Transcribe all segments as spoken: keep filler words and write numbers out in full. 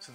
So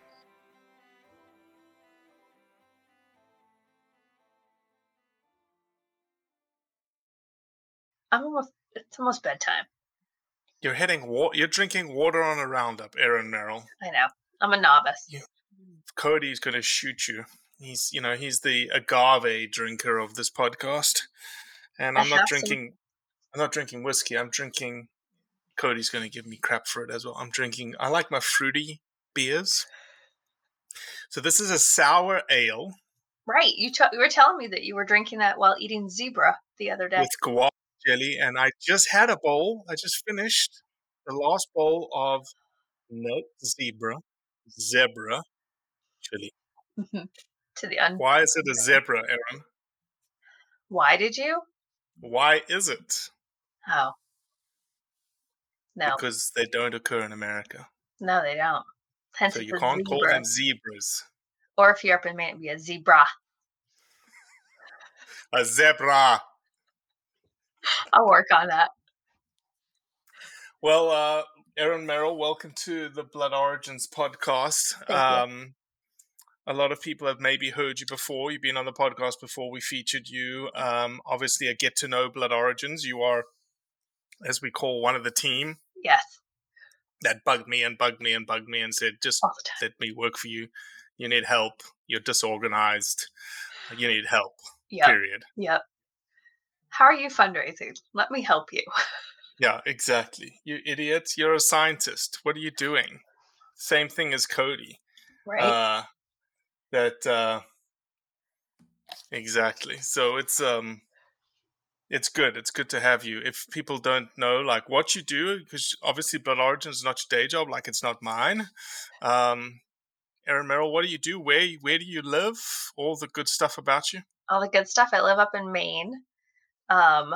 I'm almost, it's almost bedtime. You're hitting wa- You're drinking water on a roundup, Aaron Merrill. I know. I'm a novice. You, Cody's going to shoot you. He's, you know, he's the agave drinker of this podcast, and I'm I not drinking. Some... I'm not drinking whiskey. I'm drinking. Cody's going to give me crap for it as well. I'm drinking. I like my fruity beers. So this is a sour ale. Right. You, t- you were telling me that you were drinking that while eating zebra the other day with guava jelly, and I just had a bowl. I just finished the last bowl of no zebra zebra chili. Mm-hmm. To the un- Why is it a zebra, Aaron? Why did you? Why is it? Oh. No. Because they don't occur in America. No, they don't. Hence so you can't zebra. Call them zebras. Or if you're up in Maine, it would be a zebra. A zebra. I'll work on that. Well, uh, Aaron Merrill, welcome to the Blood Origins podcast. Thank um you. A lot of people have maybe heard you before. You've been on the podcast before. We featured you. Um, obviously, a get to know Blood Origins. You are, as we call, one of the team. Yes. That bugged me and bugged me and bugged me and said, just let me work for you. You need help. You're disorganized. You need help. Yep. Period. Yep. How are you fundraising? Let me help you. Yeah, exactly. You idiot. You're a scientist. What are you doing? Same thing as Cody. Right. Uh, That uh, exactly. So it's um, it's good. It's good to have you. If people don't know like what you do, because obviously Blood Origins is not your day job, like it's not mine. Um, Aaron Merrill, what do you do? Where where do you live? All the good stuff about you. All the good stuff. I live up in Maine. Um,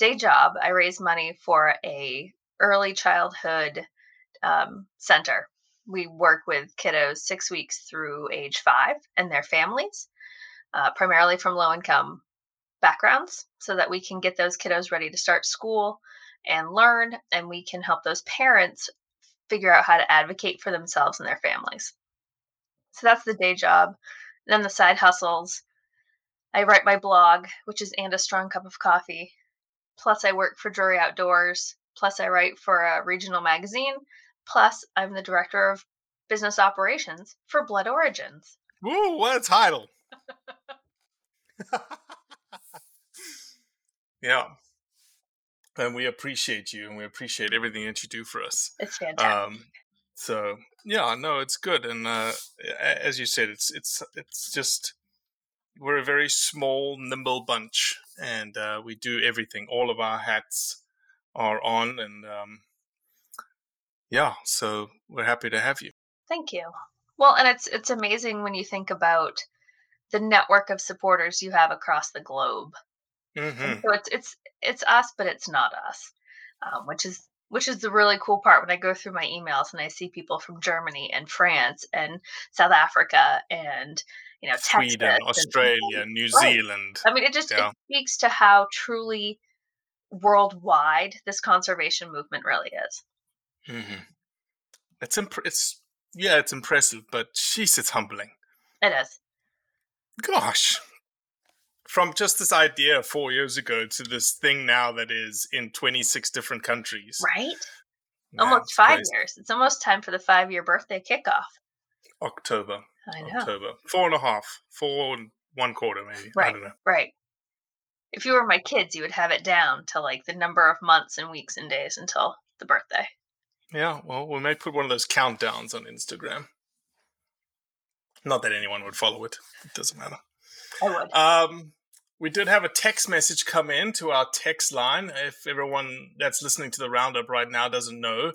day job. I raise money for a early childhood um, center. We work with kiddos six weeks through age five and their families, uh, primarily from low-income backgrounds, so that we can get those kiddos ready to start school and learn, and we can help those parents figure out how to advocate for themselves and their families. So that's the day job. And then the side hustles. I write my blog, which is And a Strong Cup of Coffee. Plus, I work for Drury Outdoors. Plus, I write for a regional magazine. Plus, I'm the director of business operations for Blood Origins. Ooh, what a title. Yeah. And we appreciate you, and we appreciate everything that you do for us. It's fantastic. Um, so, yeah, no, it's good. And uh, as you said, it's it's it's just we're a very small, nimble bunch, and uh, we do everything. All of our hats are on, and um, yeah, so we're happy to have you. Thank you. Well, and it's it's amazing when you think about the network of supporters you have across the globe. Mm-hmm. So it's it's it's us, but it's not us, um, which is which is the really cool part. When I go through my emails and I see people from Germany and France and South Africa and you know Sweden, Texas, Australia, and New Zealand. Right. I mean, it just yeah. it speaks to how truly worldwide this conservation movement really is. Mm-hmm. It's imp- it's yeah, it's impressive, but jeez, it's humbling. It is. Gosh. From just this idea four years ago to this thing now that is in twenty-six different countries. Right? Man, almost five crazy. years. It's almost time for the five-year birthday kickoff. October. I know. October. Four and a half. Four and one quarter, maybe. Right. I don't know. Right. If you were my kids, you would have it down to like the number of months and weeks and days until the birthday. Yeah, well, we may put one of those countdowns on Instagram. Not that anyone would follow it. It doesn't matter. I would. Um, We did have a text message come in to our text line. If everyone that's listening to the roundup right now doesn't know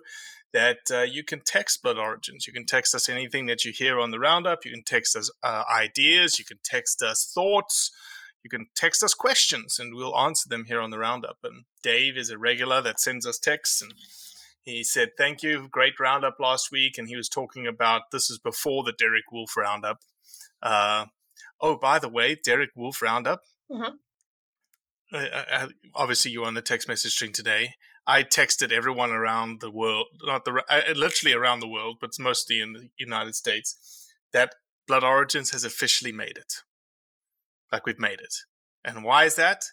that uh, you can text Blood Origins. You can text us anything that you hear on the roundup. You can text us uh, ideas. You can text us thoughts. You can text us questions, and we'll answer them here on the roundup. And Dave is a regular that sends us texts, and he said, thank you. Great roundup last week. And he was talking about this is before the Derek Wolf roundup. Uh, oh, by the way, Derek Wolf roundup. Mm-hmm. Uh, I, obviously, you're on the text message string today. I texted everyone around the world, not the I, literally around the world, but it's mostly in the United States, that Blood Origins has officially made it. Like we've made it. And why is that?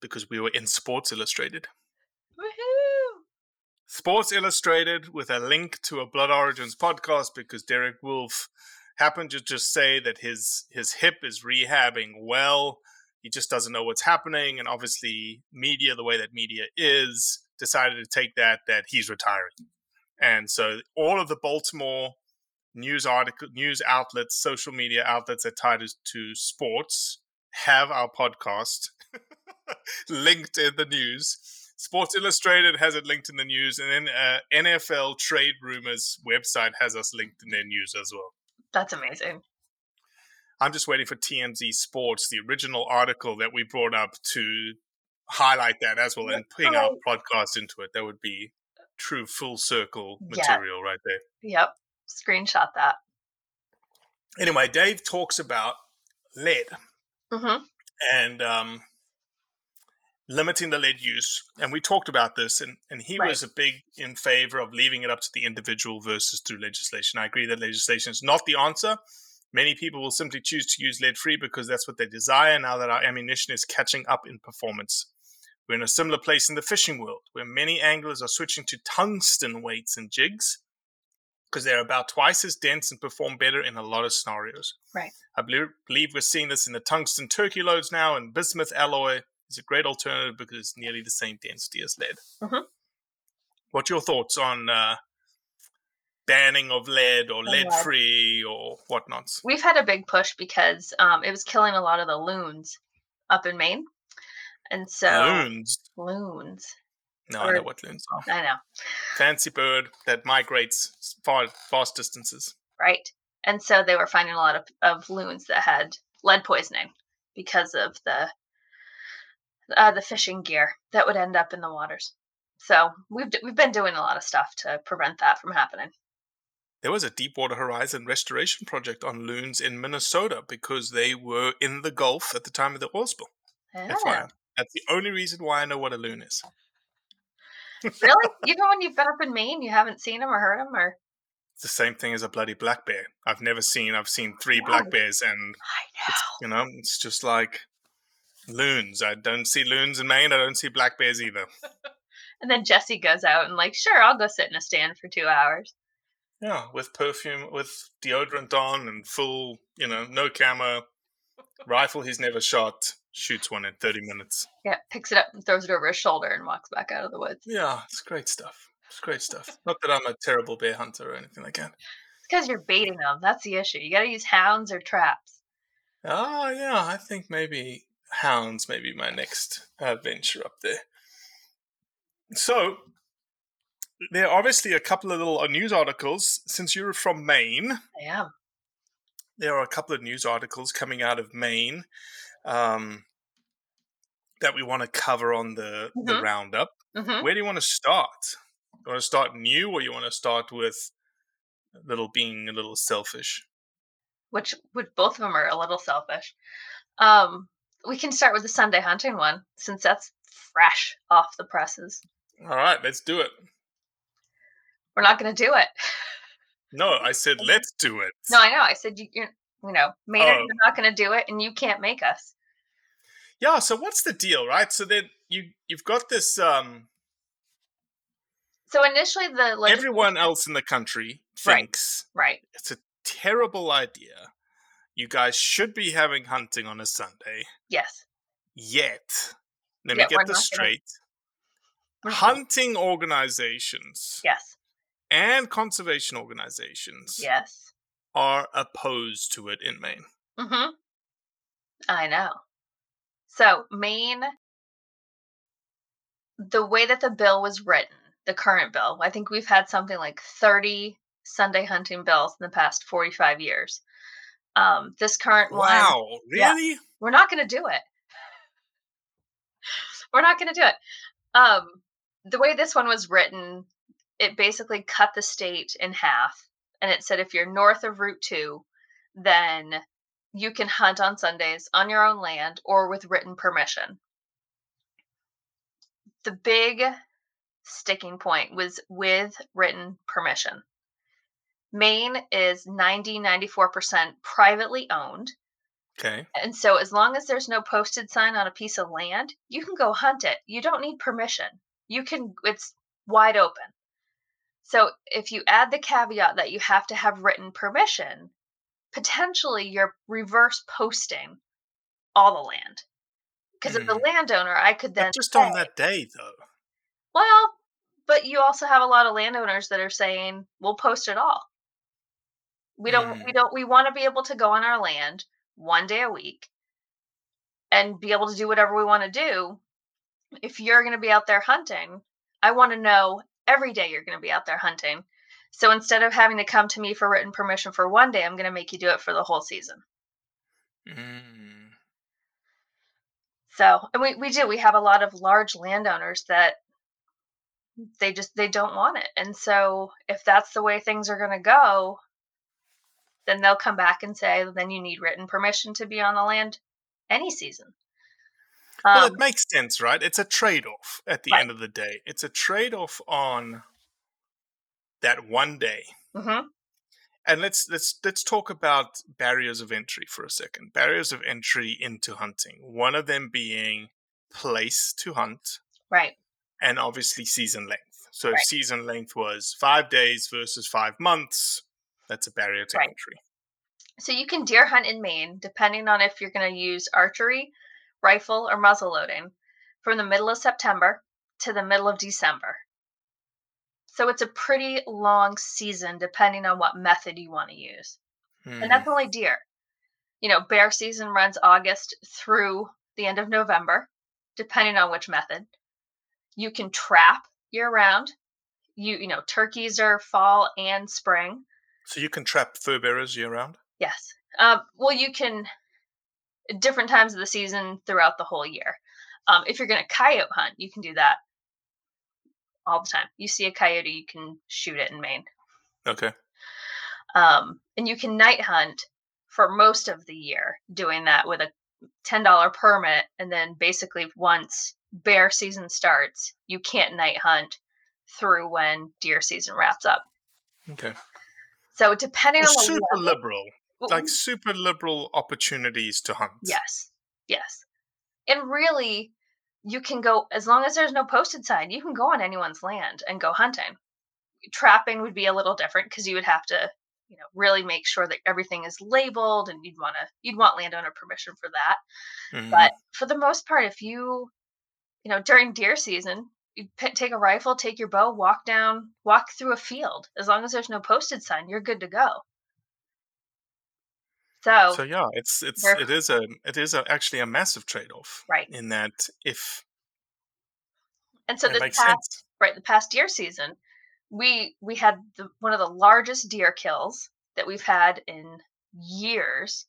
Because we were in Sports Illustrated. Woohoo! Sports Illustrated with a link to a Blood Origins podcast because Derek Wolf happened to just say that his his hip is rehabbing well. He just doesn't know what's happening. And obviously media, the way that media is, decided to take that, that he's retiring. And so all of the Baltimore news article, news outlets, social media outlets that tied to sports have our podcast linked in the news. Sports Illustrated has it linked in the news. And then uh, N F L Trade Rumors website has us linked in their news as well. That's amazing. I'm just waiting for T M Z Sports, the original article that we brought up, to highlight that as well and ping our podcast into it. That would be true full circle material yeah. right there. Yep. Screenshot that. Anyway, Dave talks about lead mm-hmm. and um, limiting the lead use. And we talked about this, and, and he right. was a big in favor of leaving it up to the individual versus through legislation. I agree that legislation is not the answer. Many people will simply choose to use lead-free because that's what they desire now that our ammunition is catching up in performance. We're in a similar place in the fishing world, where many anglers are switching to tungsten weights and jigs because they're about twice as dense and perform better in a lot of scenarios. Right. I believe we're seeing this in the tungsten turkey loads now, and bismuth alloy is a great alternative because it's nearly the same density as lead. Mm-hmm. What's your thoughts on... Uh, banning of lead or lead-free or whatnot? We've had a big push because um, it was killing a lot of the loons up in Maine. And so... Loons? Loons. No, or, I know what loons are. I know. Fancy bird that migrates far, vast distances. Right. And so they were finding a lot of, of loons that had lead poisoning because of the uh, the fishing gear that would end up in the waters. So we've we've been doing a lot of stuff to prevent that from happening. There was a Deepwater Horizon restoration project on loons in Minnesota because they were in the Gulf at the time of the oil spill. Yeah. That's why. That's the only reason why I know what a loon is. Really? Even when you've been up in Maine, you haven't seen them or heard them? Or? It's the same thing as a bloody black bear. I've never seen, I've seen three black bears, and I know. It's, you know, it's just like loons. I don't see loons in Maine. I don't see black bears either. And then Jesse goes out and like, sure, I'll go sit in a stand for two hours. Yeah, with perfume, with deodorant on and full, you know, no camo, rifle he's never shot, shoots one in thirty minutes. Yeah, picks it up and throws it over his shoulder and walks back out of the woods. Yeah, it's great stuff. It's great stuff. Not that I'm a terrible bear hunter or anything like that. It's because you're baiting them. That's the issue. You got to use hounds or traps. Oh, yeah, I think maybe hounds may be my next uh, venture up there. So there are obviously a couple of little news articles. Since you're from Maine, I am. There are a couple of news articles coming out of Maine um, that we want to cover on the, mm-hmm. the roundup. Mm-hmm. Where do you want to start? You want to start new, or you want to start with a little being a little selfish? Which, which both of them are a little selfish. Um, we can start with the Sunday hunting one, since that's fresh off the presses. All right, let's do it. We're not going to do it. No, I said let's do it. No, I know. I said, you, you're, you know, Maynard, oh. You're not going to do it, and you can't make us. Yeah, so what's the deal, right? So then you, you've got this... Um, so initially the... Legis- everyone else in the country thinks... Right, right. It's a terrible idea. You guys should be having hunting on a Sunday. Yes. Yet, let Yet me get this straight. Gonna... Hunting organizations... Yes. And conservation organizations, yes, are opposed to it in Maine. Mm-hmm. I know. So Maine, the way that the bill was written, the current bill, I think we've had something like thirty Sunday hunting bills in the past forty-five years. Um, this current one. Wow, really? Yeah, we're not going to do it. We're not going to do it. Um, the way this one was written, it basically cut the state in half, and it said if you're north of Route two, then you can hunt on Sundays on your own land or with written permission. The big sticking point was with written permission. Maine is ninety to ninety-four percent privately owned. Okay. And so as long as there's no posted sign on a piece of land, you can go hunt it. You don't need permission. You can, it's wide open. So if you add the caveat that you have to have written permission, potentially you're reverse posting all the land. Because mm. if the landowner, I could then... But just say, on that day, though. Well, but you also have a lot of landowners that are saying, we'll post it all. We don't, mm. we don't, we want to be able to go on our land one day a week and be able to do whatever we want to do. If you're going to be out there hunting, I want to know every day you're going to be out there hunting. So instead of having to come to me for written permission for one day, I'm going to make you do it for the whole season. Mm. So, and we, we do, we have a lot of large landowners that they just, they don't want it. And so if that's the way things are going to go, then they'll come back and say, then you need written permission to be on the land any season. Well, um, it makes sense, right? It's a trade-off at the right. end of the day. It's a trade-off on that one day. Mm-hmm. And let's let's let's talk about barriers of entry for a second. Barriers of entry into hunting. One of them being place to hunt. Right. And obviously season length. So right. if season length was five days versus five months, that's a barrier to right. entry. So you can deer hunt in Maine, depending on if you're going to use archery, rifle, or muzzle loading, from the middle of September to the middle of December. So it's a pretty long season depending on what method you want to use. Hmm. And that's only deer. You know, bear season runs August through the end of November, depending on which method. You can trap year-round. You you know, turkeys are fall and spring. So you can trap fur bearers year-round? Yes. Um, well, you can... different times of the season throughout the whole year. Um, if you're going to coyote hunt, you can do that all the time. You see a coyote, you can shoot it in Maine. Okay. Um, and you can night hunt for most of the year, doing that with a ten dollars permit. And then basically once bear season starts, you can't night hunt through when deer season wraps up. Okay. So depending it's on super what level, liberal. Like super liberal opportunities to hunt. Yes. Yes. And really, you can go, as long as there's no posted sign, you can go on anyone's land and go hunting. Trapping would be a little different because you would have to, you know, really make sure that everything is labeled, and you'd want to, you'd want landowner permission for that. Mm-hmm. But for the most part, if you, you know, during deer season, you p- take a rifle, take your bow, walk down, walk through a field. As long as there's no posted sign, you're good to go. So, so yeah, it's it's it is a it is a, actually a massive trade-off, right? In that if and so this past sense. right the past deer season, we we had the, one of the largest deer kills that we've had in years.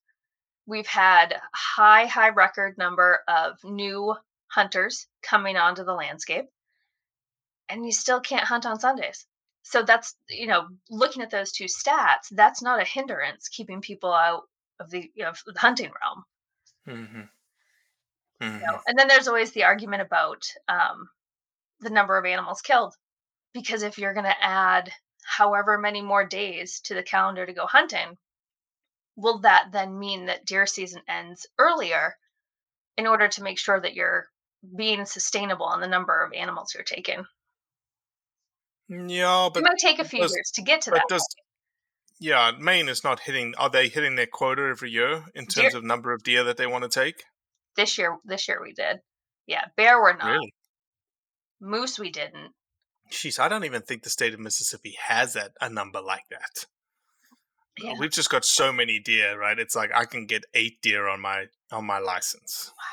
We've had high high record number of new hunters coming onto the landscape, and you still can't hunt on Sundays. So that's, you know, looking at those two stats, that's not a hindrance keeping people out of the, you know, the hunting realm. Mm-hmm. Mm-hmm. You know? And then there's always the argument about um, the number of animals killed, because if you're going to add however many more days to the calendar to go hunting, will that then mean that deer season ends earlier in order to make sure that you're being sustainable on the number of animals you're taking? Yeah, but it might take a few does, years to get to that. Does, yeah, Maine is not hitting. Are they hitting their quota every year in terms deer. of number of deer that they want to take? This year, this year we did. Yeah, bear we're not. Really? Moose we didn't. Jeez, I don't even think the state of Mississippi has that a number like that. Yeah. We've just got so many deer, right? It's like I can get eight deer on my on my license. Wow.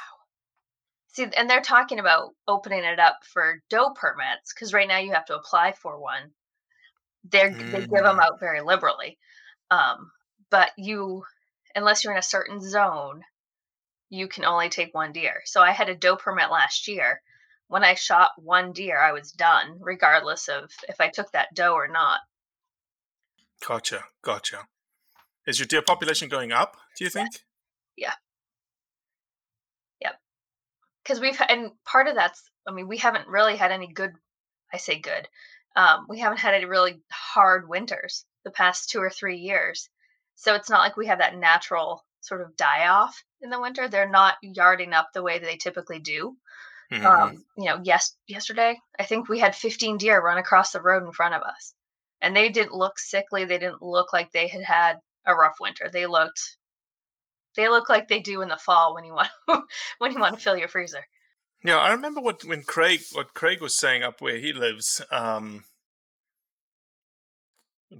See, and they're talking about opening it up for doe permits, because right now you have to apply for one. They're, mm. They give them out very liberally. Um, but you, unless you're in a certain zone, you can only take one deer. So I had a doe permit last year. When I shot one deer, I was done, regardless of if I took that doe or not. Gotcha, gotcha. Is your deer population going up, do you think? Yeah. yeah. Because we've, and part of that's, I mean, we haven't really had any good, I say good, um, we haven't had any really hard winters the past two or three years. So it's not like we have that natural sort of die off in the winter. They're not yarding up the way that they typically do. Mm-hmm. Um, you know, yes, yesterday, I think we had fifteen deer run across the road in front of us, and they didn't look sickly. They didn't look like they had had a rough winter. They looked They look like they do in the fall when you want when you want to fill your freezer. Yeah, I remember what when Craig what Craig was saying up where he lives, um,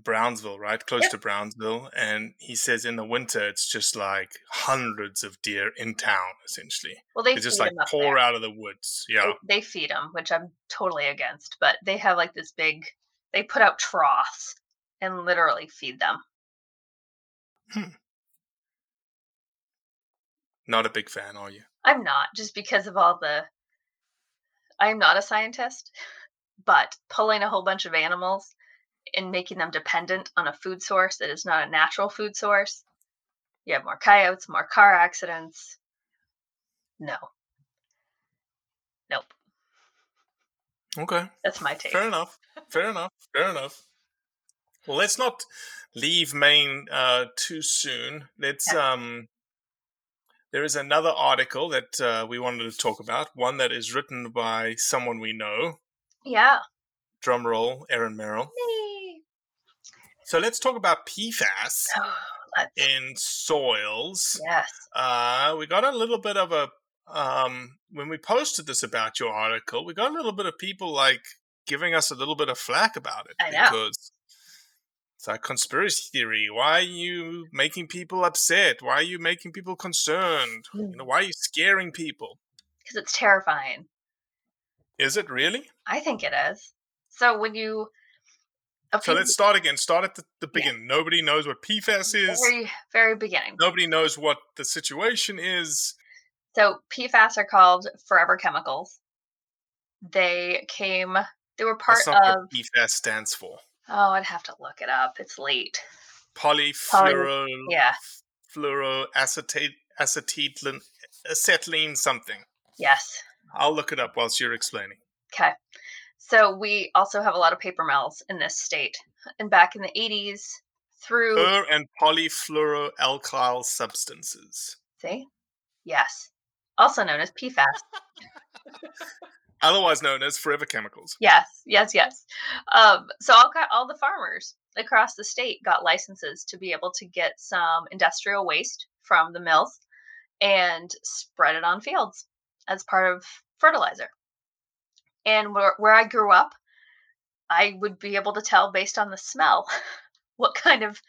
Brownsville, right, close yep. to Brownsville, and he says in the winter it's just like hundreds of deer in town essentially. Well, they, they just like pour there. out of the woods. Yeah, they, they feed them, which I'm totally against, but they have like this big. They put out troughs and literally feed them. Hmm. Not a big fan, are you? I'm not, just because of all the... I'm not a scientist, but pulling a whole bunch of animals and making them dependent on a food source that is not a natural food source, you have more coyotes, more car accidents. No. Nope. Okay. That's my take. Fair enough. Fair enough. Fair enough. Well, let's not leave Maine uh, too soon. Let's... Yeah. um. There is another article that uh, we wanted to talk about, one that is written by someone we know. Yeah. Drum roll, Aaron Merrill. Yay. So let's talk about P F A S oh, in soils. Yes. Uh, we got a little bit of a, um, when we posted this about your article, we got a little bit of people like giving us a little bit of flack about it. I know. Because it's like conspiracy theory. Why are you making people upset? Why are you making people concerned? Mm. You know, why are you scaring people? Because it's terrifying. Is it really? I think it is. So when you... Okay. So let's start again. Start at the, the beginning. Yeah. Nobody knows what P F A S is. Very, very beginning. Nobody knows what the situation is. So P F A S are called forever chemicals. They came... They were part of... That's not of... what P F A S stands for. Oh, I'd have to look it up. It's late. Polyfluoro, Poly, yeah, fluoroacetate, acetylene, acetylene, something. Yes. I'll look it up whilst you're explaining. Okay. So we also have a lot of paper mills in this state, and back in the eighties, through Fluor and polyfluoroalkyl substances. See? Yes. Also known as P F A S. Otherwise known as forever chemicals. Yes, yes, yes. Um, so all, all the farmers across the state got licenses to be able to get some industrial waste from the mills and spread it on fields as part of fertilizer. And where, where I grew up, I would be able to tell based on the smell what kind of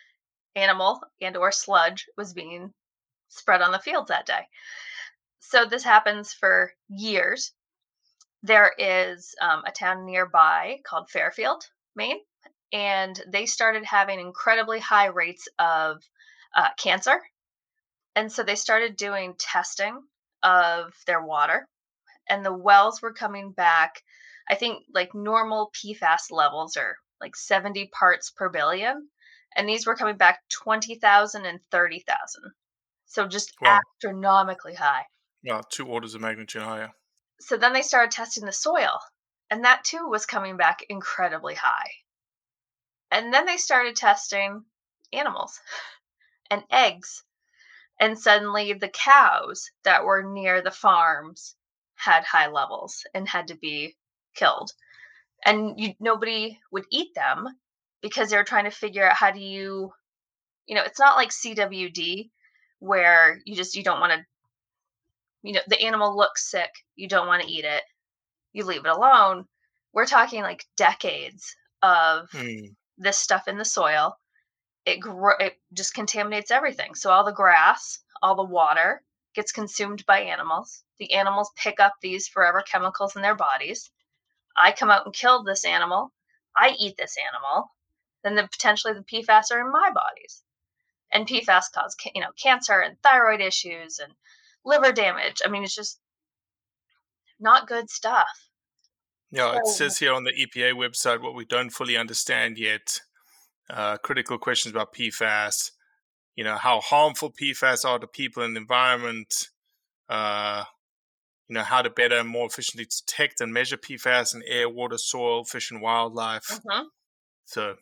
animal and or sludge was being spread on the field that day. So this happens for years. There is um, a town nearby called Fairfield, Maine, and they started having incredibly high rates of uh, cancer. And so they started doing testing of their water, and the wells were coming back. I think like normal P FAS levels are like seventy parts per billion. And these were coming back twenty thousand and thirty thousand. So just wow. astronomically high. Yeah, two orders of magnitude higher. So then they started testing the soil, and that too was coming back incredibly high. And then they started testing animals and eggs. And suddenly the cows that were near the farms had high levels and had to be killed. And you, nobody would eat them because they were trying to figure out how do you, you know, it's not like C W D where you just, you don't want to, you know, the animal looks sick. You don't want to eat it. You leave it alone. We're talking like decades of mm. this stuff in the soil. It gro- it just contaminates everything. So all the grass, all the water gets consumed by animals. The animals pick up these forever chemicals in their bodies. I come out and kill this animal. I eat this animal. Then the, potentially the P FAS are in my bodies. And P FAS cause ca- you know cancer and thyroid issues and liver damage. I mean, it's just not good stuff. Yeah, it says here on the E P A website what we don't fully understand yet. Uh, critical questions about P FAS, you know, how harmful P FAS are to people and the environment, uh, you know, how to better and more efficiently detect and measure P FAS in air, water, soil, fish and wildlife. Mm-hmm. So,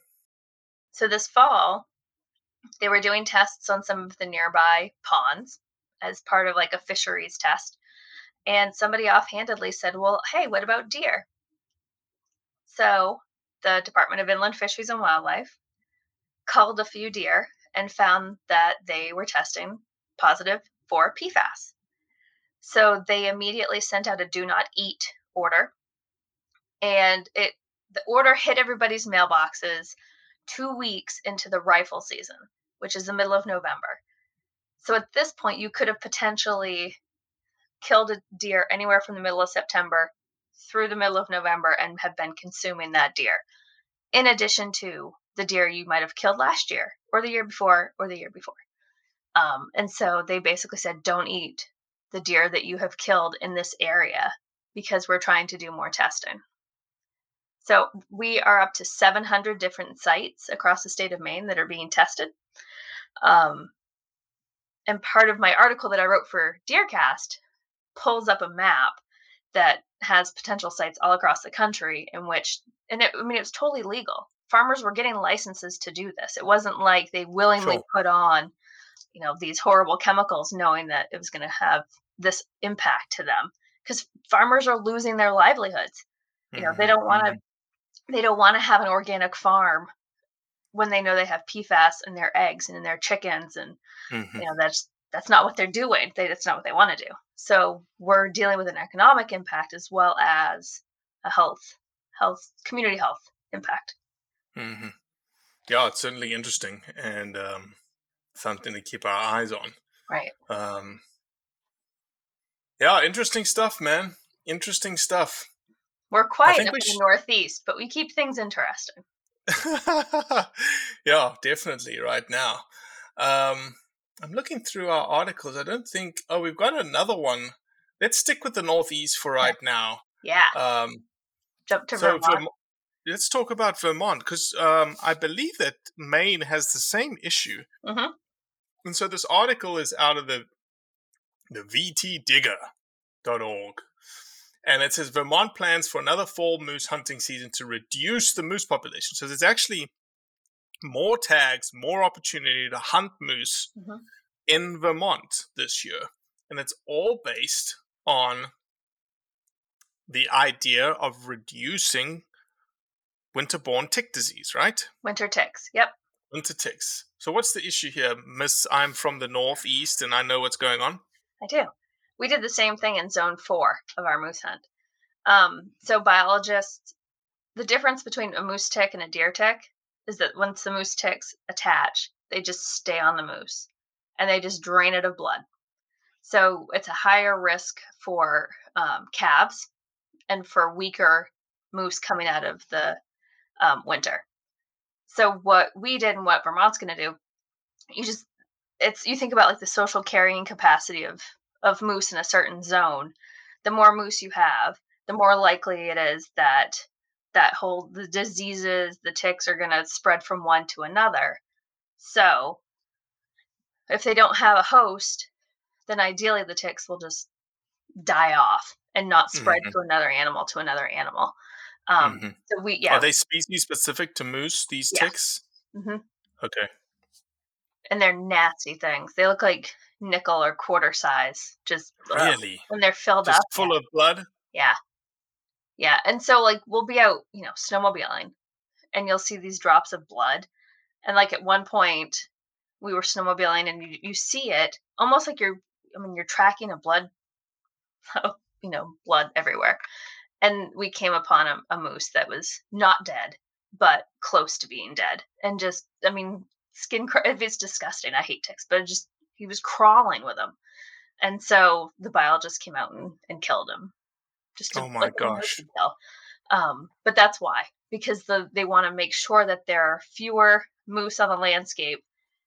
so this fall, they were doing tests on some of the nearby ponds as part of like a fisheries test. And somebody offhandedly said, well, hey, what about deer? So the Department of Inland Fisheries and Wildlife culled a few deer and found that they were testing positive for P FAS. So they immediately sent out a do not eat order. And it the order hit everybody's mailboxes two weeks into the rifle season, which is the middle of November. So at this point, you could have potentially killed a deer anywhere from the middle of September through the middle of November and have been consuming that deer, in addition to the deer you might have killed last year or the year before or the year before. Um, and so they basically said, don't eat the deer that you have killed in this area because we're trying to do more testing. So we are up to seven hundred different sites across the state of Maine that are being tested. Um, and part of my article that I wrote for Deercast pulls up a map that has potential sites all across the country in which, and it, I mean, it was totally legal. Farmers were getting licenses to do this. It wasn't like they willingly sure. put on, you know, these horrible chemicals knowing that it was going to have this impact to them, because farmers are losing their livelihoods. You know, mm-hmm. they don't want to, they don't want to have an organic farm when they know they have P FAS in their eggs and in their chickens. And, mm-hmm. you know, that's, that's not what they're doing. They, that's not what they want to do. So we're dealing with an economic impact as well as a health, health, community health impact. Mm-hmm. Yeah, it's certainly interesting and um, something to keep our eyes on. Right. Um, yeah, interesting stuff, man. Interesting stuff. We're quiet up in the Northeast, but we keep things interesting. Yeah, definitely. Right now. Um, I'm looking through our articles. I don't think... Oh, we've got another one. Let's stick with the Northeast for right now. Yeah. Um, Jump to so Vermont. Verm- let's talk about Vermont, because um, I believe that Maine has the same issue. Mm-hmm. And so this article is out of the, the V T digger dot org. And it says, Vermont plans for another fall moose hunting season to reduce the moose population. So there's actually... more tags, more opportunity to hunt moose mm-hmm. in Vermont this year. And it's all based on the idea of reducing winterborne tick disease, right? Winter ticks, yep. Winter ticks. So what's the issue here, Miss? I'm from the Northeast and I know what's going on. I do. We did the same thing in Zone four of our moose hunt. Um, so biologists, the difference between a moose tick and a deer tick is that once the moose ticks attach, They just stay on the moose and they just drain it of blood. So it's a higher risk for um, calves and for weaker moose coming out of the um, winter. So what we did and what Vermont's going to do, you just, it's, you think about like the social carrying capacity of, of moose in a certain zone. The more moose you have, the more likely it is that that whole, the diseases, the ticks are going to spread from one to another. So if they don't have a host, then ideally the ticks will just die off and not spread mm-hmm. to another animal, to another animal. Um, mm-hmm. so we, yeah. Are they species specific to moose, these yeah. ticks? Mm-hmm. Okay. And they're nasty things. They look like nickel or quarter size. Just really? When they're filled just up. Just full yeah. of blood? Yeah. Yeah. And so like we'll be out, you know, snowmobiling and you'll see these drops of blood. And like at one point we were snowmobiling and you, you see it almost like you're, I mean, you're tracking a blood, you know, blood everywhere. And we came upon a, a moose that was not dead, but close to being dead. And just, I mean, skin, cr- it's disgusting. I hate ticks, but it just, he was crawling with them. And so the biologist came out and, and killed him. Just to, oh my like, gosh. Um, but that's why, because the, they want to make sure that there are fewer moose on the landscape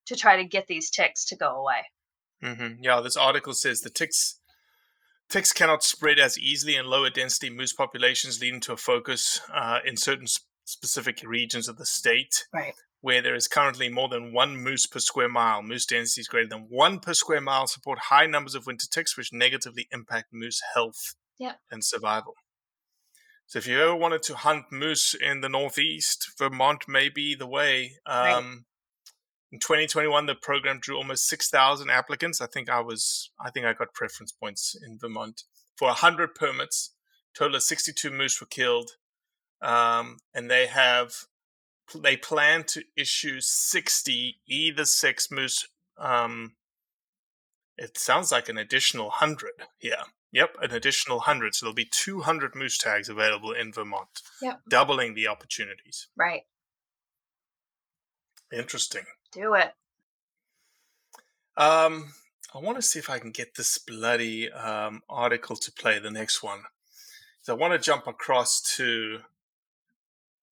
to try to get these ticks to go away. Mm-hmm. Yeah, this article says the ticks ticks cannot spread as easily in lower density moose populations, leading to a focus uh, in certain sp- specific regions of the state, right, where there is currently more than one moose per square mile. Moose densities greater than one per square mile support high numbers of winter ticks, which negatively impact moose health yep. and survival. So if you ever wanted to hunt moose in the Northeast, Vermont may be the way. Um, right. In twenty twenty-one, the program drew almost six thousand applicants. I think I was, I think I got preference points in Vermont for one hundred permits. Total of sixty-two moose were killed, um, and they have they plan to issue sixty either sex moose. Um, it sounds like an additional one hundred. Yeah, yep, an additional one hundred. So there'll be two hundred moose tags available in Vermont, yep. doubling the opportunities. Right. Interesting. Do it. Um, I want to see if I can get this bloody um, article to play the next one. So I want to jump across to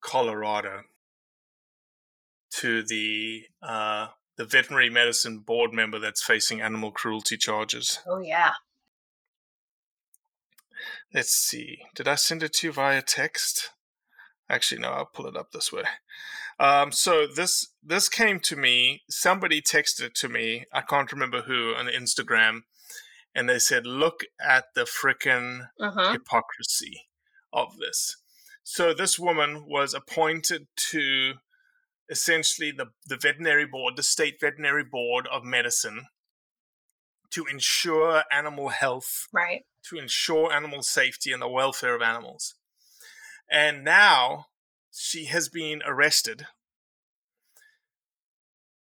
Colorado to the uh, the veterinary medicine board member that's facing animal cruelty charges. Oh yeah. Let's see. Did I send it to you via text? Actually, no, I'll pull it up this way. Um, so this this came to me. Somebody texted it to me. I can't remember who, on Instagram. And they said, look at the frickin' uh-huh. hypocrisy of this. So this woman was appointed to essentially the, the veterinary board, the state veterinary board of medicine, to ensure animal health, right? To ensure animal safety and the welfare of animals. And now she has been arrested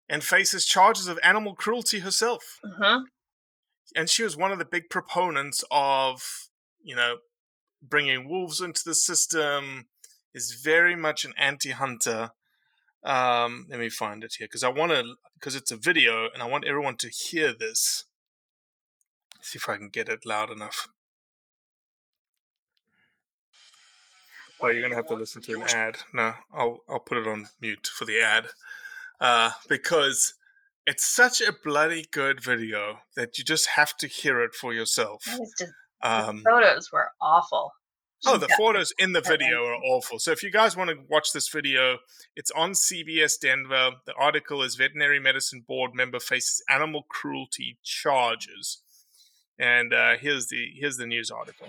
and faces charges of animal cruelty herself. Uh-huh. And she was one of the big proponents of, you know, bringing wolves into the system, is very much an anti-hunter. Um, let me find it here because I want to, because it's a video and I want everyone to hear this. Let's see if I can get it loud enough. Oh, you're going to have to listen to an ad. No, I'll I'll put it on mute for the ad. Uh, because it's such a bloody good video that you just have to hear it for yourself. Just, um, the photos were awful. She's oh, the photos in the video are awful. So if you guys want to watch this video, it's on C B S Denver. The article is Veterinary Medicine Board Member Faces Animal Cruelty Charges. And uh, here's the here's the news article.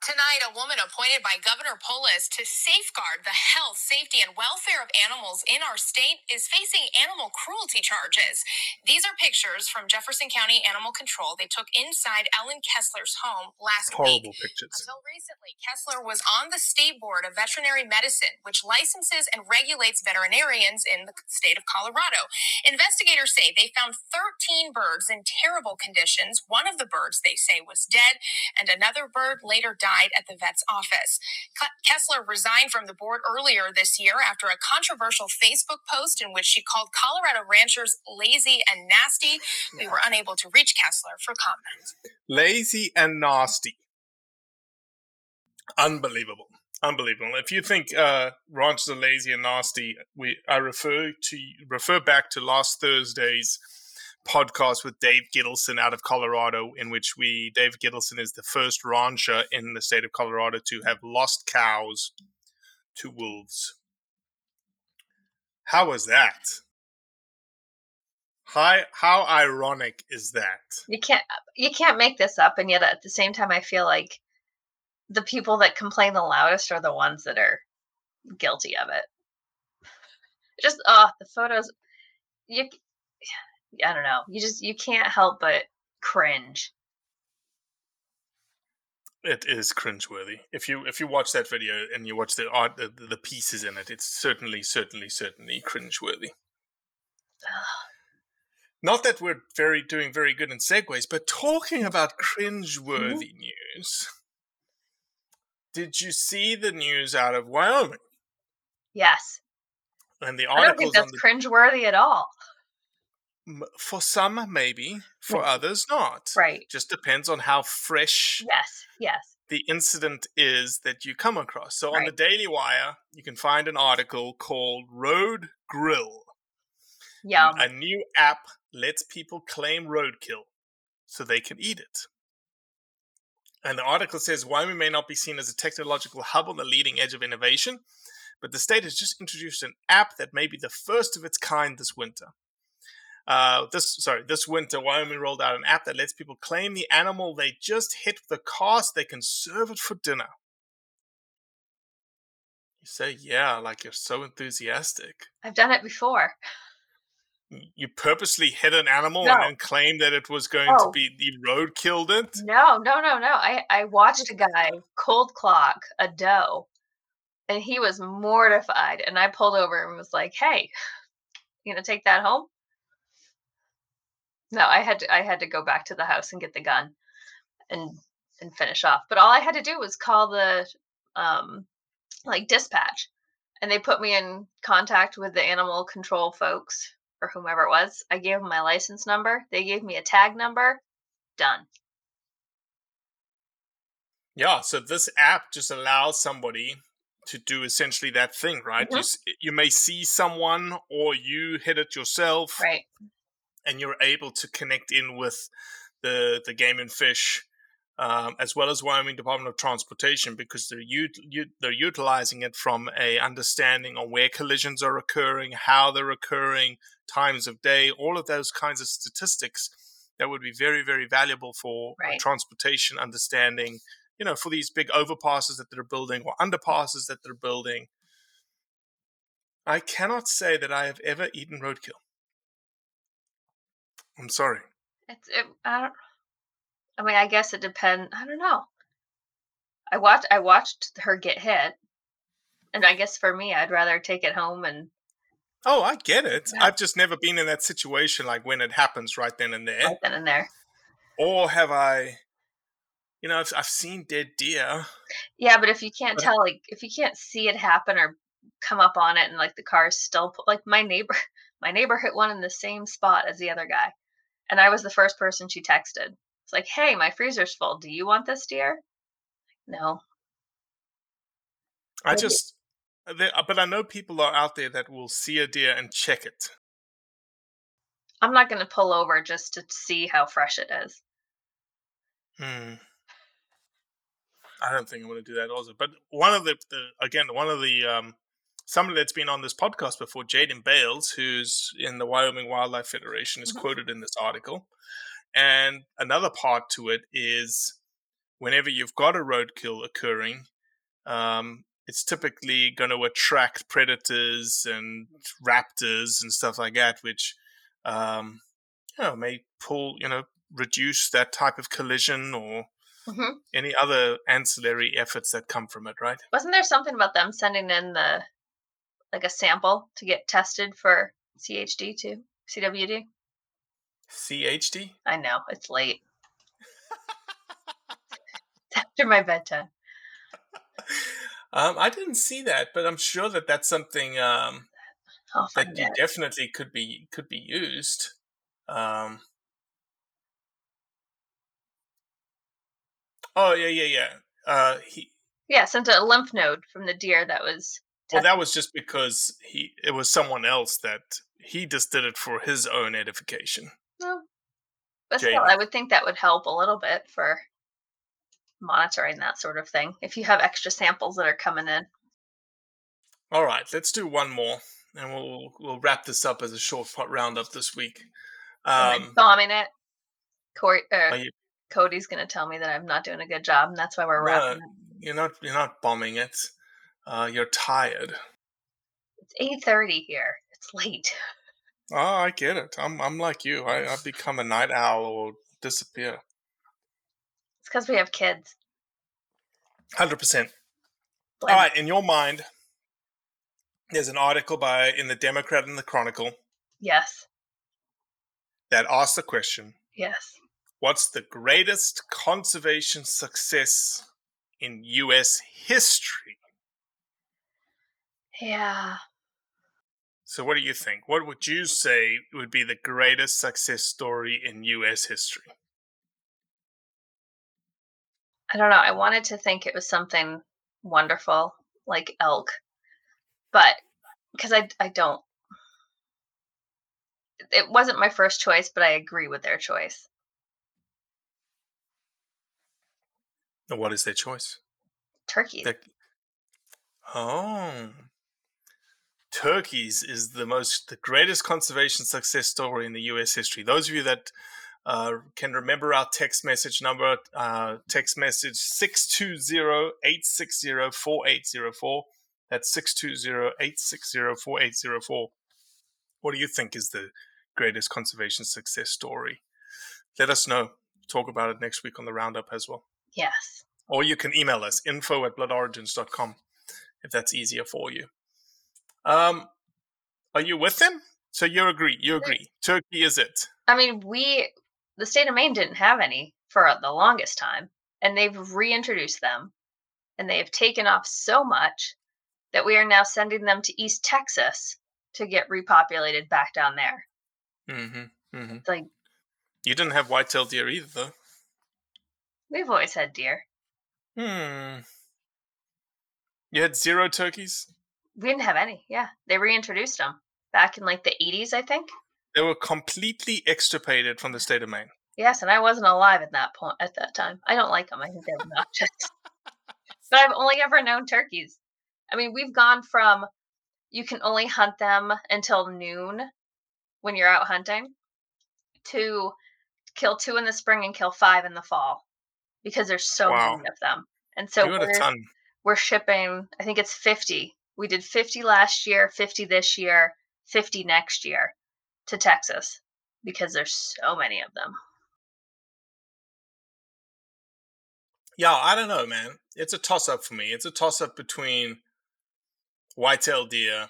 Tonight, a woman appointed by Governor Polis to safeguard the health, safety, and welfare of animals in our state is facing animal cruelty charges. These are pictures from Jefferson County Animal Control they took inside Ellen Kessler's home last Horrible week. Horrible pictures. Until recently, Kessler was on the State Board of Veterinary Medicine, which licenses and regulates veterinarians in the state of Colorado. Investigators say they found thirteen birds in terrible conditions. One of the birds, they say, was dead, and another bird later died died at the vet's office. Kessler resigned from the board earlier this year after a controversial Facebook post in which she called Colorado ranchers lazy and nasty. We were unable to reach Kessler for comment. Lazy and nasty. Unbelievable. Unbelievable. If you think uh, ranchers are lazy and nasty, we I refer to refer back to last Thursday's podcast with Dave Gittleson out of Colorado, in which we Dave Gittleson is the first rancher in the state of Colorado to have lost cows to wolves. How was that? How how ironic is that? You can't you can't make this up, and yet at the same time, I feel like the people that complain the loudest are the ones that are guilty of it. Just, oh, the photos. You, I don't know. You just, you can't help but cringe. It is cringeworthy. If you, if you watch that video and you watch the art, the, the pieces in it, it's certainly, certainly, certainly cringeworthy. Not that we're very doing very good in segues, but talking about cringeworthy mm-hmm. news. Did you see the news out of Wyoming? Yes. And the articles. I don't think that's the... cringeworthy at all. For some, maybe. For others, not. Right. Just depends on how fresh. Yes. Yes. The incident is that you come across. So right. on the Daily Wire, you can find an article called "Road Grill." Yum. A new app lets people claim roadkill, so they can eat it. And the article says, Wyoming may not be seen as a technological hub on the leading edge of innovation, but the state has just introduced an app that may be the first of its kind this winter. Uh, this Sorry, this winter, Wyoming rolled out an app that lets people claim the animal they just hit with a car so they can serve it for dinner. You say, yeah, like you're so enthusiastic. I've done it before. You purposely hit an animal no. and then claimed that it was going oh. to be the road killed it? No, no, no, no. I, I watched a guy cold clock a doe, and he was mortified. And I pulled over and was like, "Hey, you gonna take that home?" No, I had to, I had to go back to the house and get the gun and and finish off. But all I had to do was call the um like dispatch, and they put me in contact with the animal control folks. Or whomever it was, I gave them my license number. They gave me a tag number. Done. Yeah, so this app just allows somebody to do essentially that thing, right? Mm-hmm. You, you may see someone or you hit it yourself. Right. And you're able to connect in with the, the Game and Fish, um, as well as Wyoming Department of Transportation, because they're, ut- ut- they're utilizing it from a understanding on where collisions are occurring, how they're occurring, times of day, all of those kinds of statistics that would be very, very valuable for right. transportation understanding, you know, for these big overpasses that they're building or underpasses that they're building. I cannot say that I have ever eaten roadkill. I'm sorry. It's, it, I don't, I mean, I guess it depends. I don't know. I watched, I watched her get hit. And I guess for me, I'd rather take it home and Oh, I get it. Yeah. I've just never been in that situation, like when it happens right then and there. Right then and there. Or have I, you know, I've, I've seen dead deer. Yeah, but if you can't but, tell, like, if you can't see it happen or come up on it and, like, the car's still, like, my neighbor, my neighbor hit one in the same spot as the other guy. And I was the first person she texted. It's like, hey, my freezer's full. Do you want this deer? No. I Maybe. just... There, but I know people are out there that will see a deer and check it. I'm not going to pull over just to see how fresh it is. Hmm. I don't think I'm going to do that also. But one of the, the again, one of the, um, somebody that's been on this podcast before, Jaden Bales, who's in the Wyoming Wildlife Federation, is mm-hmm. quoted in this article. And another part to it is whenever you've got a roadkill occurring, um, it's typically going to attract predators and raptors and stuff like that, which um, you know, may pull, you know, reduce that type of collision or mm-hmm. any other ancillary efforts that come from it, right? Wasn't there something about them sending in the like a sample to get tested for C H D too? C W D? C H D? I know, it's late. It's after my bedtime. Um, I didn't see that, but I'm sure that that's something um, that you definitely could be could be used. Um, oh yeah, yeah, yeah. Uh, he yeah sent a lymph node from the deer that was. Well, that was just because he it was someone else that he just did it for his own edification. Well, but still, I would think that would help a little bit for monitoring that sort of thing, if you have extra samples that are coming in. All right, let's do one more, and we'll we'll wrap this up as a short roundup this week. Um, I'm bombing it. Corey, er, you, Cody's going to tell me that I'm not doing a good job, and that's why we're no, wrapping it. You're not. You're not bombing it. Uh, you're tired. It's eight thirty here. It's late. Oh, I get it. I'm I'm like you. I, I become a night owl or disappear. It's because we have kids. one hundred percent. All right, in your mind, there's an article by in the Democrat and the Chronicle. Yes. That asks the question. Yes. What's the greatest conservation success in U S history? Yeah. So what do you think? What would you say would be the greatest success story in U S history? I don't know. I wanted to think it was something wonderful, like elk, but because I, I don't, it wasn't my first choice, but I agree with their choice. What is their choice? Turkeys. They're... Oh, turkeys is the most, the greatest conservation success story in the U S history. Those of you that Uh, can remember our text message number, uh, text message six two zero, eight six zero, four eight zero four. That's six two zero, eight six zero, four eight zero four. What do you think is the greatest conservation success story? Let us know. Talk about it next week on the Roundup as well. Yes. Or you can email us, info at blood origins dot com, if that's easier for you. Um, are you with them? So you agree. You agree. Turkey is it. I mean, we... The state of Maine didn't have any for the longest time, and they've reintroduced them, and they have taken off so much that we are now sending them to East Texas to get repopulated back down there. Mm-hmm. Mm-hmm. It's like, you didn't have white-tailed deer either, though. We've always had deer. Hmm. You had zero turkeys? We didn't have any, yeah. They reintroduced them back in, like, the eighties, I think. They were completely extirpated from the state of Maine. Yes, and I wasn't alive at that point. At that time, I don't like them. I think they're obnoxious. But I've only ever known turkeys. I mean, we've gone from you can only hunt them until noon when you're out hunting to kill two in the spring and kill five in the fall because there's so wow. many of them. And so we're, we're shipping. I think it's fifty. We did fifty last year, fifty this year, fifty next year. To Texas, because there's so many of them. Yeah, I don't know, man. It's a toss-up for me. It's a toss-up between white-tailed deer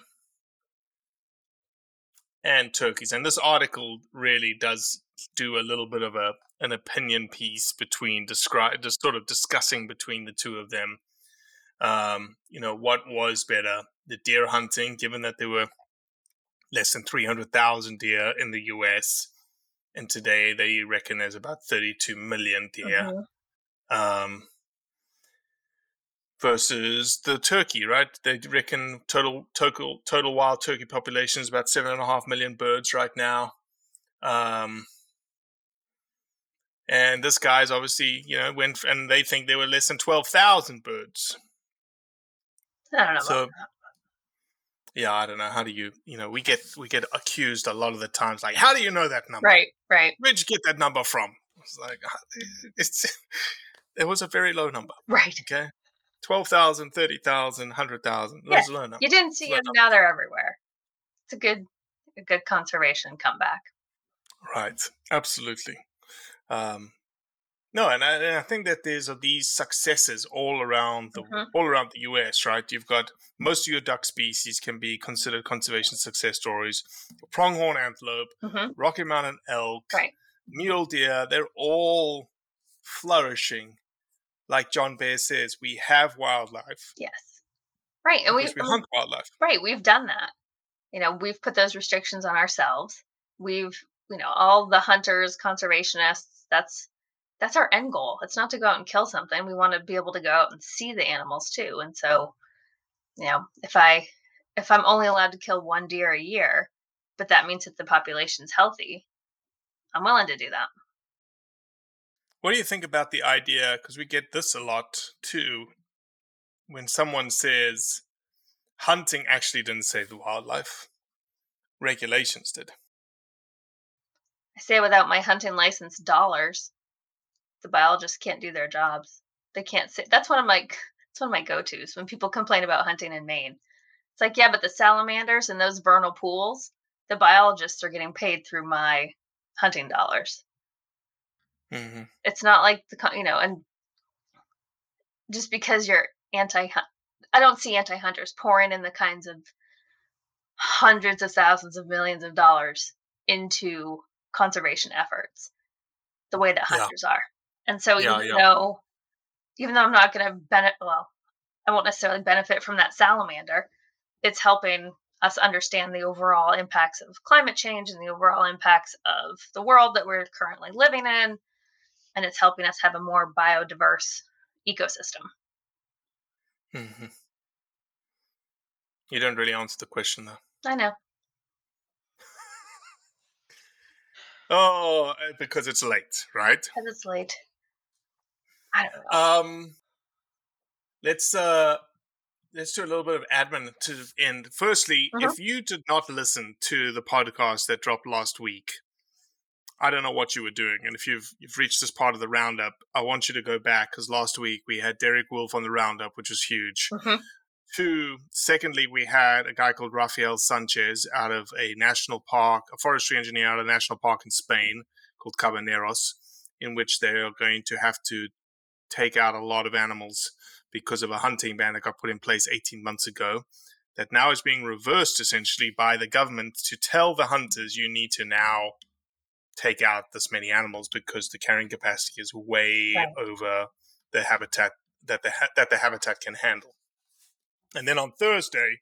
and turkeys. And this article really does do a little bit of a an opinion piece between describe, just sort of discussing between the two of them. Um, you know, what was better, the deer hunting, given that they were less than three hundred thousand deer in the U S, and today they reckon there's about thirty-two million deer, mm-hmm. um, versus the turkey, right? They reckon total total total wild turkey population is about seven and a half million birds right now, um, and this guy's obviously, you know, went and they think there were less than twelve thousand birds. I don't know. So, about that. Yeah, I don't know. How do you, you know, we get we get accused a lot of the times, like, how do you know that number? Right, right. Where'd you get that number from? It's like, it's, it was a very low number. Right. Okay. twelve thousand, thirty thousand, one hundred thousand. Yeah. It was a low number. You didn't see them. Now they're everywhere. It's a good, a good conservation comeback. Right. Absolutely. Um, no, and I, and I think that there's uh, these successes all around the mm-hmm. all around the U S, right? You've got most of your duck species can be considered conservation success stories. Pronghorn antelope, mm-hmm. Rocky Mountain elk, right. mule deer, they're all flourishing. Like John Baer says, we have wildlife. Yes. Right. And we've we hunt wildlife. Right. We've done that. You know, we've put those restrictions on ourselves. We've, you know, all the hunters, conservationists, that's that's our end goal. It's not to go out and kill something. We want to be able to go out and see the animals too. And so, you know, if I if I'm only allowed to kill one deer a year, but that means that the population's healthy, I'm willing to do that. What do you think about the idea, because we get this a lot too, when someone says hunting actually didn't save the wildlife, regulations did. I say without my hunting license dollars, the biologists can't do their jobs. They can't say, that's one of my, that's one of my go-tos when people complain about hunting in Maine. It's like, yeah, but the salamanders and those vernal pools, the biologists are getting paid through my hunting dollars. Mm-hmm. It's not like the, you know, and just because you're anti, I don't see anti-hunters pouring in the kinds of hundreds of thousands of millions of dollars into conservation efforts the way that hunters yeah. are. And so yeah, even yeah. though, even though I'm not going to benefit, well, I won't necessarily benefit from that salamander, it's helping us understand the overall impacts of climate change and the overall impacts of the world that we're currently living in. And it's helping us have a more biodiverse ecosystem. Mm-hmm. You don't really answer the question, though. I know. Oh, because it's late, right? Because it's late. I don't know. Um, let's uh, let's do a little bit of admin to end. Firstly, mm-hmm. if you did not listen to the podcast that dropped last week, I don't know what you were doing. And if you've you've reached this part of the roundup, I want you to go back, because last week we had Derek Wolf on the roundup, which was huge. Mm-hmm. Two, secondly, we had a guy called Rafael Sanchez out of a national park, a forestry engineer out of a national park in Spain called Cabaneros, in which they are going to have to take out a lot of animals because of a hunting ban that got put in place eighteen months ago that now is being reversed essentially by the government to tell the hunters you need to now take out this many animals because the carrying capacity is way right. over the habitat that the ha- that the habitat can handle. And then on Thursday,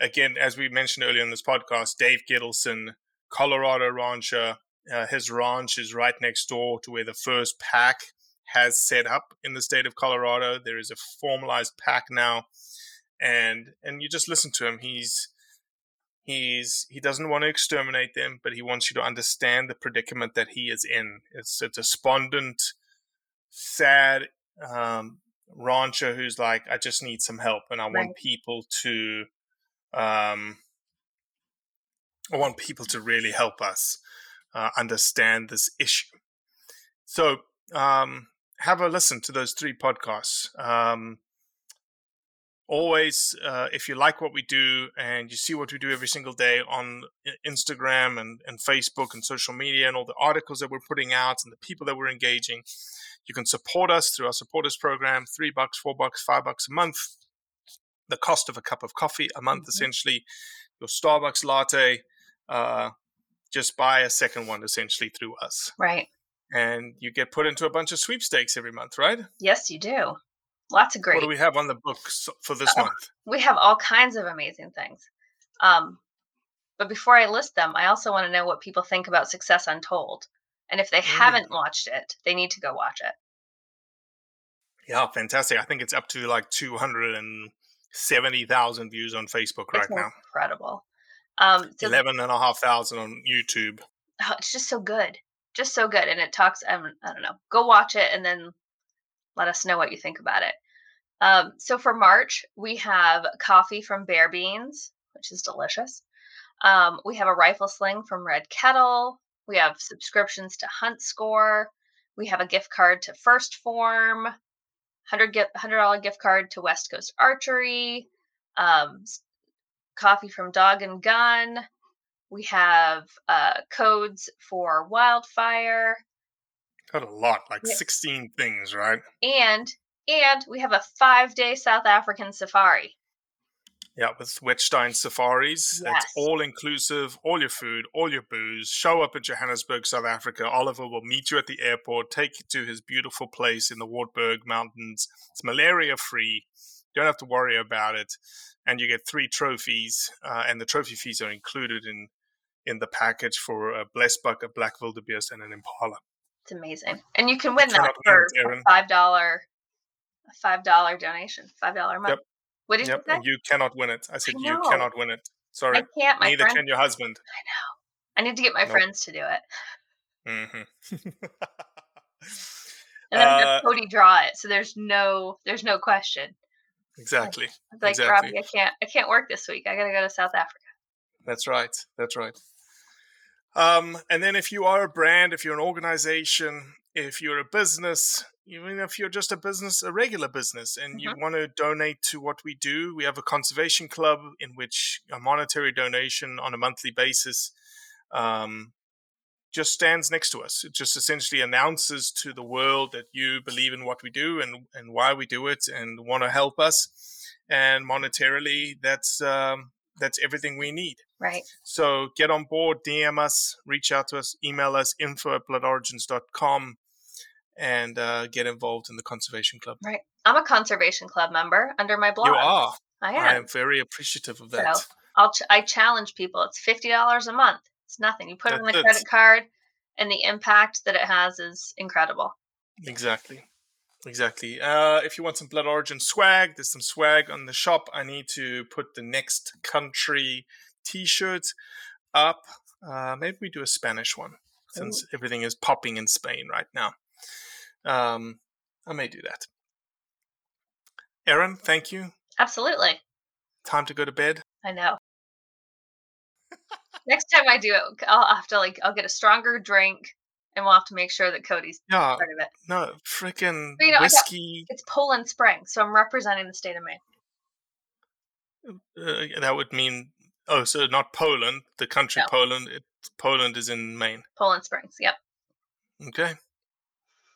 again, as we mentioned earlier in this podcast, Dave Gittleson, Colorado rancher, uh, his ranch is right next door to where the first pack has set up in the state of Colorado. There is a formalized pack now, and and you just listen to him. He's he's he doesn't want to exterminate them, but he wants you to understand the predicament that he is in. It's a despondent, sad. Um, rancher who's like, I just need some help, and I want right. people to um I want people to really help us uh, understand this issue. So um have a listen to those three podcasts. Um always uh if you like what we do and you see what we do every single day on Instagram and, and Facebook and social media and all the articles that we're putting out and the people that we're engaging, you can support us through our supporters program, three bucks, four bucks, five bucks a month, the cost of a cup of coffee a month, mm-hmm. essentially, your Starbucks latte, uh, just buy a second one, essentially, through us. Right. And you get put into a bunch of sweepstakes every month, right? Yes, you do. Lots of great. What do we have on the books for this uh, month? We have all kinds of amazing things. Um, but before I list them, I also want to know what people think about Success Untold. And if they haven't watched it, they need to go watch it. Yeah, fantastic. I think it's up to like two hundred seventy thousand views on Facebook right now. Incredible. Um, so eleven and a half thousand on YouTube. Oh, it's just so good. Just so good. And it talks, um, I don't know, go watch it and then let us know what you think about it. Um, so for March, we have coffee from Bear Beans, which is delicious. Um, we have a rifle sling from Red Kettle. We have subscriptions to Hunt Score. We have a gift card to First Form, one hundred dollars gift card to West Coast Archery, um, coffee from Dog and Gun. We have uh, codes for wildfire. Got a lot, like yeah. sixteen things, right? And and we have a five-day South African safari. Yeah, with Wetstein Safaris. Yes. It's all-inclusive, all your food, all your booze. Show up at Johannesburg, South Africa. Oliver will meet you at the airport, take you to his beautiful place in the Wartburg Mountains. It's malaria-free. don't have to worry about it. And you get three trophies, uh, and the trophy fees are included in in the package for a blessed buck, a black wildebeest, and an impala. It's amazing. And you can win that for a five dollars, a five dollars donation, five dollars a month. Yep. What did yep. you say? You cannot win it. I said I you cannot win it. Sorry. I can't. My Neither friend. can your husband. I know. I need to get my nope. friends to do it. Mm-hmm. And then uh, have Cody draw it. So there's no there's no question. Exactly. It's like, exactly. Robbie, I can't I can't work this week. I gotta go to South Africa. That's right. That's right. Um, and then if you are a brand, if you're an organization, if you're a business, even if you're just a business, a regular business, and mm-hmm. you want to donate to what we do, we have a conservation club in which a monetary donation on a monthly basis um, just stands next to us. It just essentially announces to the world that you believe in what we do and, and why we do it and want to help us. And monetarily, that's um, that's everything we need. Right. So get on board, D M us, reach out to us, email us, info at blood origins dot com, and uh, get involved in the Conservation Club. Right. I'm a Conservation Club member under my blog. You are. I am. I am very appreciative of that. So I'll ch- I challenge people. It's fifty dollars a month. It's nothing. You put That's it on the it. credit card, and the impact that it has is incredible. Exactly. Exactly. Uh, if you want some Blood Origin swag, there's some swag on the shop. I need to put the next country T-shirt up. Uh, maybe we do a Spanish one since Ooh. everything is popping in Spain right now. Um, I may do that. Aaron, thank you. Absolutely. Time to go to bed. I know. Next time I do it, I'll have to like I'll get a stronger drink. And we'll have to make sure that Cody's no, part of it. No, freaking you know, whiskey. Got, it's Poland Springs, so I'm representing the state of Maine. Uh, that would mean, oh, so not Poland, the country no. Poland. It, Poland is in Maine. Poland Springs, yep. Okay.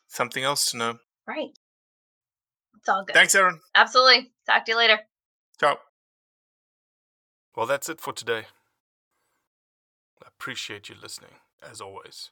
Something else to know. Right. It's all good. Thanks, Aaron. Absolutely. Talk to you later. Ciao. Well, that's it for today. I appreciate you listening, as always.